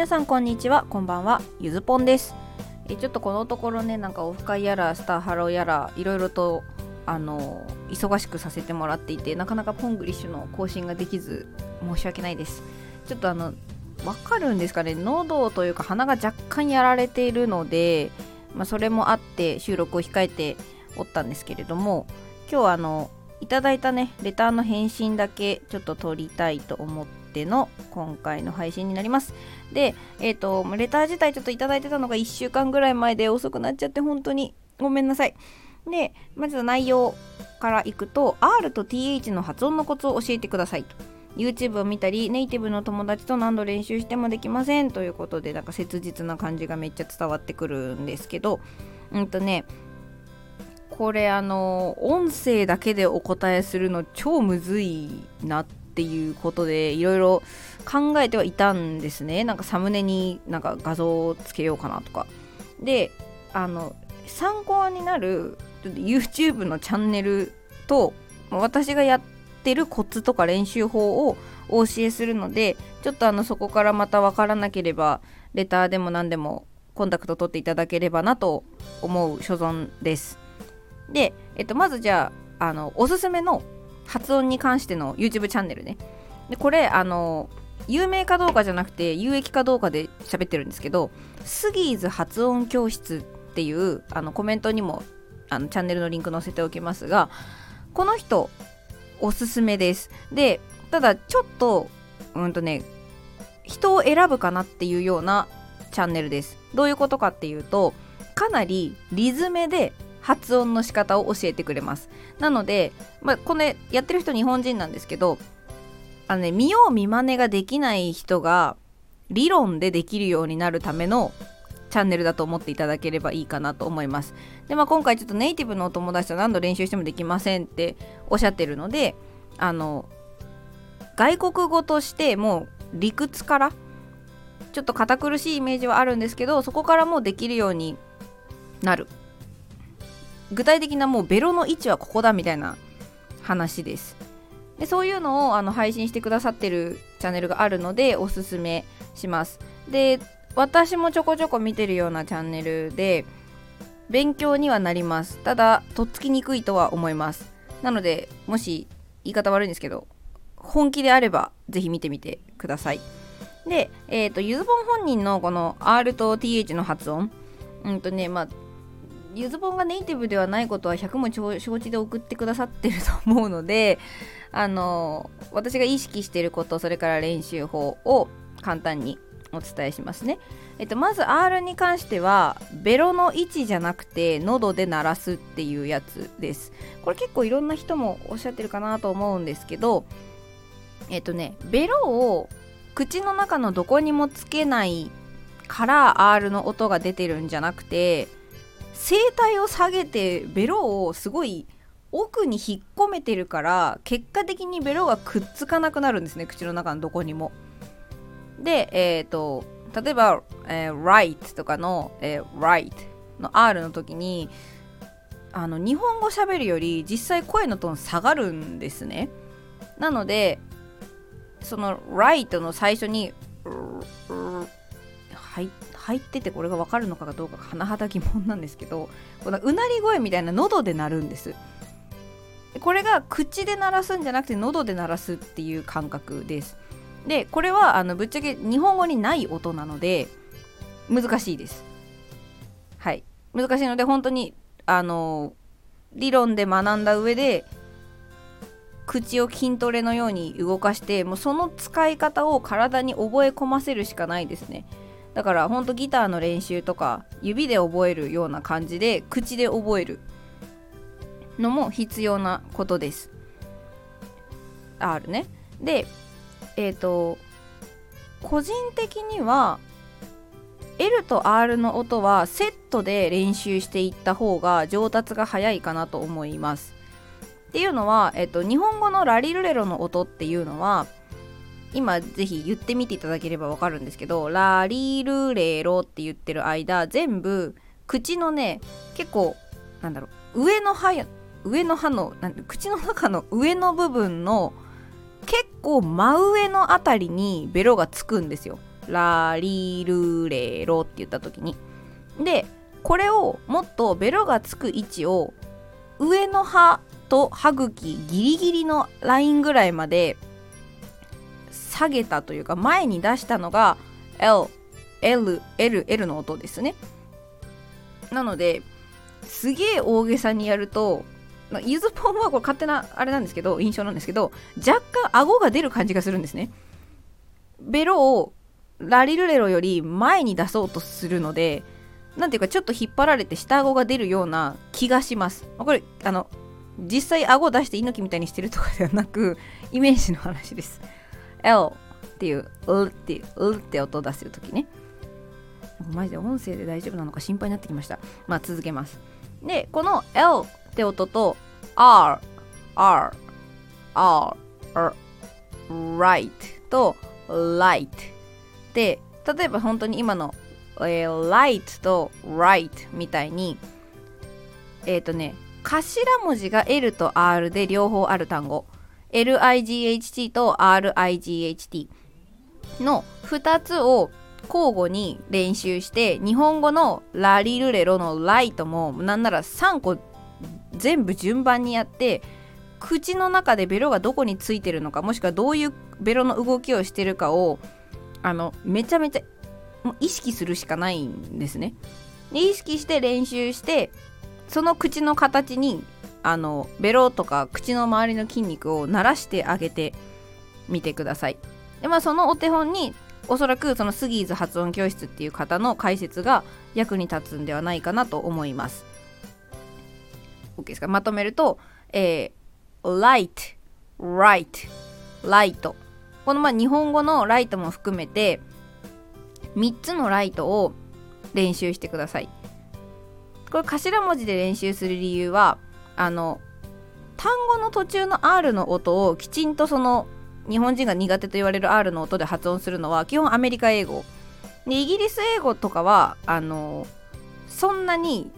皆さんこんにちは、こんばんは、ゆずぽんです。ちょっとこのところね、なんかオフ会やらスターハローやらいろいろと忙しくさせてもらっていて、なかなかポングリッシュの更新ができず申し訳ないです。ちょっとわかるんですかね、喉というか鼻が若干やられているので、それもあって収録を控えておったんですけれども、今日はいただいたねレターの返信だけちょっと撮りたいと思っての今回の配信になります。で、レター自体ちょっといただいてたのが1週間ぐらい前で遅くなっちゃって本当にごめんなさい。で、まず内容からいくと R と TH の発音のコツを教えてくださいと、YouTube を見たりネイティブの友達と何度練習してもできませんということで、なんか切実な感じがめっちゃ伝わってくるんですけど、これ音声だけでお答えするの超むずいなっていうことでいろいろ考えてはいたんですね。なんかサムネになんか画像をつけようかなとかで、参考になる YouTube のチャンネルと私がやってるコツとか練習法をお教えするので、ちょっとそこからまた分からなければレターでも何でもコンタクト取っていただければなと思う所存です。で、まずじゃあ、おすすめの発音に関しての YouTube チャンネルね。で、これ、有名かどうかじゃなくて、有益かどうかで喋ってるんですけど、スギーズ発音教室っていう、コメントにも、チャンネルのリンク載せておきますが、この人、おすすめです。で、ただ、ちょっと、人を選ぶかなっていうようなチャンネルです。どういうことかっていうと、かなりリズムで、発音の仕方を教えてくれます。なので、これやってる人日本人なんですけど、見よう見まねができない人が理論でできるようになるためのチャンネルだと思っていただければいいかなと思います。で、今回ちょっとネイティブのお友達と何度練習してもできませんっておっしゃってるので、外国語としてもう理屈からちょっと堅苦しいイメージはあるんですけど、そこからもうできるようになる。具体的なもうベロの位置はここだみたいな話です。で、そういうのを配信してくださってるチャンネルがあるのでおすすめします。で、私もちょこちょこ見てるようなチャンネルで勉強にはなります。ただとっつきにくいとは思います。なので、もし言い方悪いんですけど本気であればぜひ見てみてください。で、ゆずぼん本人のこの R と TH の発音、ゆずぼんがネイティブではないことは100も承知で送ってくださってると思うので、私が意識していること、それから練習法を簡単にお伝えしますね。まず R に関してはベロの位置じゃなくて喉で鳴らすっていうやつです。これ結構いろんな人もおっしゃってるかなと思うんですけど、ベロを口の中のどこにもつけないから R の音が出てるんじゃなくて、声帯を下げてベロをすごい奥に引っ込めてるから、結果的にベロがくっつかなくなるんですね、口の中のどこにも。で、例えば、right とかの、right の R の時に日本語喋るより実際声のトーン下がるんですね。なのでその right の最初に入ってて、これが分かるのかどうか甚だ疑問なんですけど、このうなり声みたいな喉で鳴るんです。これが口で鳴らすんじゃなくて喉で鳴らすっていう感覚です。で、これはぶっちゃけ日本語にない音なので難しいです。はい、難しいので本当に理論で学んだ上で口を筋トレのように動かして、もうその使い方を体に覚え込ませるしかないですね。だからほんとギターの練習とか指で覚えるような感じで口で覚えるのも必要なことです。 R ね。で、個人的には L と R の音はセットで練習していった方が上達が早いかなと思います。っていうのは、日本語のラリルレロの音っていうのは今ぜひ言ってみていただければわかるんですけど、ラリルレロって言ってる間全部口のね、結構口の中の上の部分の結構真上のあたりにベロがつくんですよ。ラリルレロって言った時に、でこれをもっとベロがつく位置を上の歯と歯茎ギリギリのラインぐらいまで下げたというか前に出したのが L の音ですね。なのですげえ大げさにやると、ゆずぽんはこれ勝手なあれなんですけど、印象なんですけど、若干顎が出る感じがするんですね。ベロをラリルレロより前に出そうとするので、なんていうかちょっと引っ張られて下顎が出るような気がします。これ実際顎出して猪木みたいにしてるとかではなく、イメージの話です。 L っていう L っていう L って音を出してるときね、マジで音声で大丈夫なのか心配になってきました。続けます。でこの L って音と R right と light で、例えば本当に今のlight と right みたいに頭文字が L と R で両方ある単語、 LIGHT と RIGHT の2つを交互に練習して、日本語のラリルレロのライトもなんなら3個全部順番にやって、口の中でベロがどこについてるのか、もしくはどういうベロの動きをしてるかをめちゃめちゃ意識するしかないんですね。で意識して練習して、その口の形にベロとか口の周りの筋肉を慣らしてあげてみてください。でそのお手本におそらくそのスギーズ発音教室っていう方の解説が役に立つんではないかなと思います。 OK ですか。まとめると、light right light、 この日本語のライトも含めて3つのライトを練習してください。これ頭文字で練習する理由は、単語の途中の R の音をきちんとその日本人が苦手と言われる R の音で発音するのは基本アメリカ英語で、イギリス英語とかはそんなに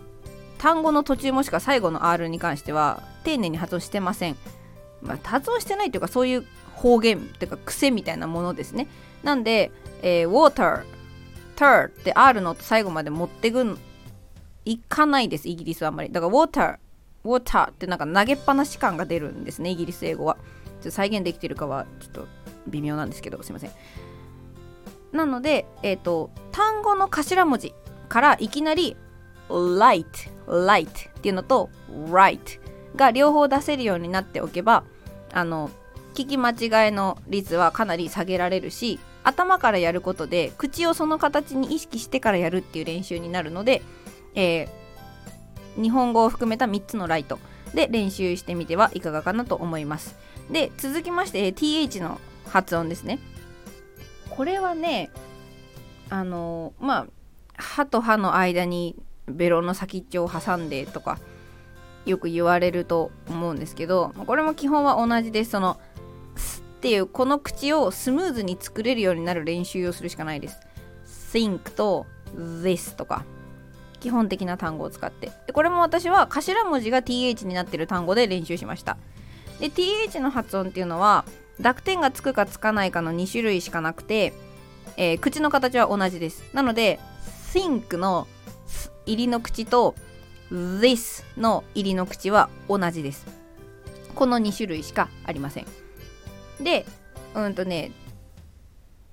単語の途中もしくは最後の R に関しては丁寧に発音してません。発音してないというか、そういう方言というか癖みたいなものですね。なんで、water、ter って R の音最後まで持ってくんいかないです、イギリスはあんまり。だから water ってなんか投げっぱなし感が出るんですね、イギリス英語は。ちょっと再現できてるかはちょっと微妙なんですけど、すいません。なので、単語の頭文字からいきなり light、light っていうのと right が両方出せるようになっておけば、聞き間違えの率はかなり下げられるし、頭からやることで口をその形に意識してからやるっていう練習になるので、日本語を含めた3つのライトで練習してみてはいかがかなと思います。で続きまして TH の発音ですね。これはね歯と歯の間にベロの先っちょを挟んでとかよく言われると思うんですけど、これも基本は同じです。そのスっていうこの口をスムーズに作れるようになる練習をするしかないです。 think と this とか基本的な単語を使って、これも私は頭文字が TH になっている単語で練習しました。で TH の発音っていうのは濁点がつくかつかないかの2種類しかなくて、口の形は同じです。なので think の入りの口と this の入りの口は同じです。この2種類しかありません。で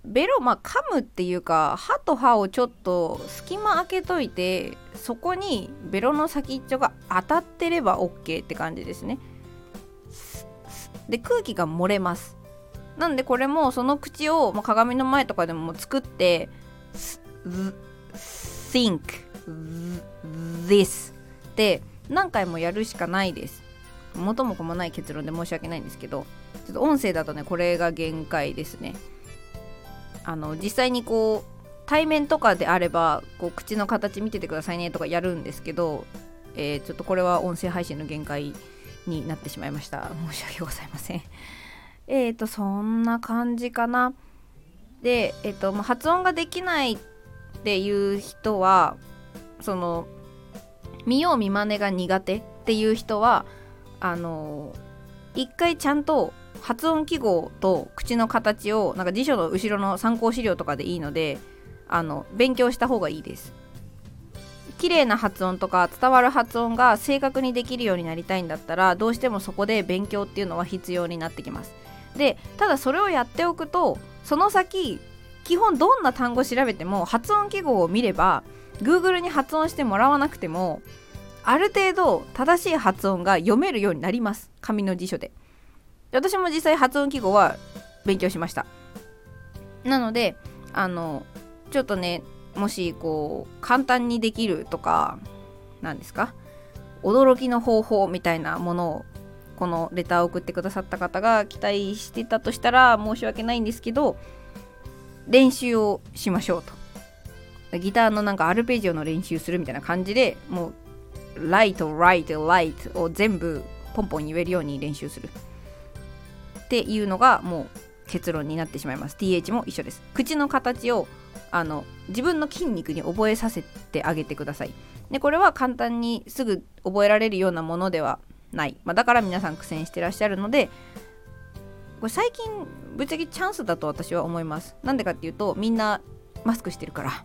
ベロ噛むっていうか、歯と歯をちょっと隙間開けといて、そこにベロの先っちょが当たってれば OK って感じですね。で空気が漏れます。なんでこれもその口を、鏡の前とかでも作って think this って何回もやるしかないです。元も子もない結論で申し訳ないんですけど、ちょっと音声だとこれが限界ですね。実際に対面とかであれば口の形見ててくださいねとかやるんですけど、ちょっとこれは音声配信の限界になってしまいました。申し訳ございません。そんな感じかな。で発音ができないっていう人は、その見よう見まねが苦手っていう人は一回ちゃんと発音記号と口の形をなんか辞書の後ろの参考資料とかでいいので勉強した方がいいです。綺麗な発音とか伝わる発音が正確にできるようになりたいんだったら、どうしてもそこで勉強っていうのは必要になってきます。で、ただそれをやっておくと、その先基本どんな単語調べても発音記号を見れば Google に発音してもらわなくてもある程度正しい発音が読めるようになります。紙の辞書で。私も実際発音記号は勉強しました。なのでちょっとね、もしこう簡単にできるとか、何ですか、驚きの方法みたいなものをこのレターを送ってくださった方が期待してたとしたら申し訳ないんですけど、練習をしましょうと。ギターのなんかアルペジオの練習するみたいな感じで、もうライトライトライトを全部ポンポン言えるように練習するっていうのがもう結論になってしまいます。 TH も一緒です。口の形を自分の筋肉に覚えさせてあげてください。で、これは簡単にすぐ覚えられるようなものではない、だから皆さん苦戦してらっしゃるので、これ最近ぶっちゃけチャンスだと私は思います。なんでかっていうと、みんなマスクしてるか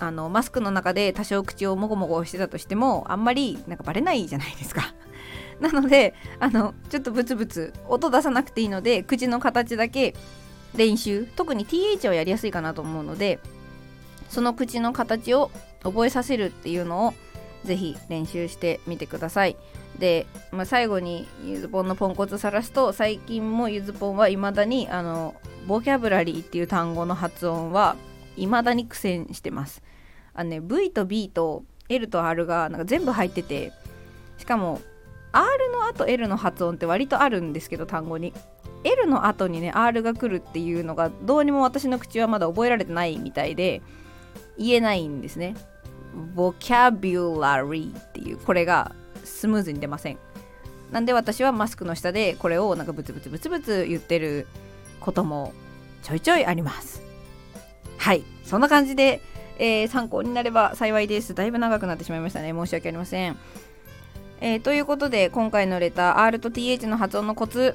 ら、マスクの中で多少口をもごもごしてたとしてもあんまりなんかバレないじゃないですか。なのでちょっとブツブツ音出さなくていいので、口の形だけ練習、特に TH はやりやすいかなと思うので、その口の形を覚えさせるっていうのをぜひ練習してみてください。で、最後にゆずぽんのポンコツさらすと、最近もゆずぽんはいまだにボキャブラリーっていう単語の発音はいまだに苦戦してます。V と B と L と R がなんか全部入ってて、しかも R の後 L の発音って割とあるんですけど、単語に L の後にね R が来るっていうのがどうにも私の口はまだ覚えられてないみたいで言えないんですね。ボキャビュラリーっていう、これがスムーズに出ません。なんで私はマスクの下でこれをなんかブツブツブツブツ言ってることもちょいちょいあります。はい、そんな感じで、参考になれば幸いです。だいぶ長くなってしまいましたね、申し訳ありません。ということで、今回のレター R と TH の発音のコツ、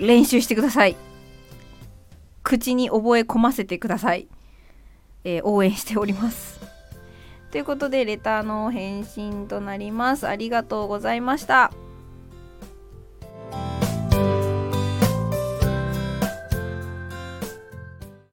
練習してください。口に覚え込ませてください。応援しております。ということで、レターの返信となります。ありがとうございました。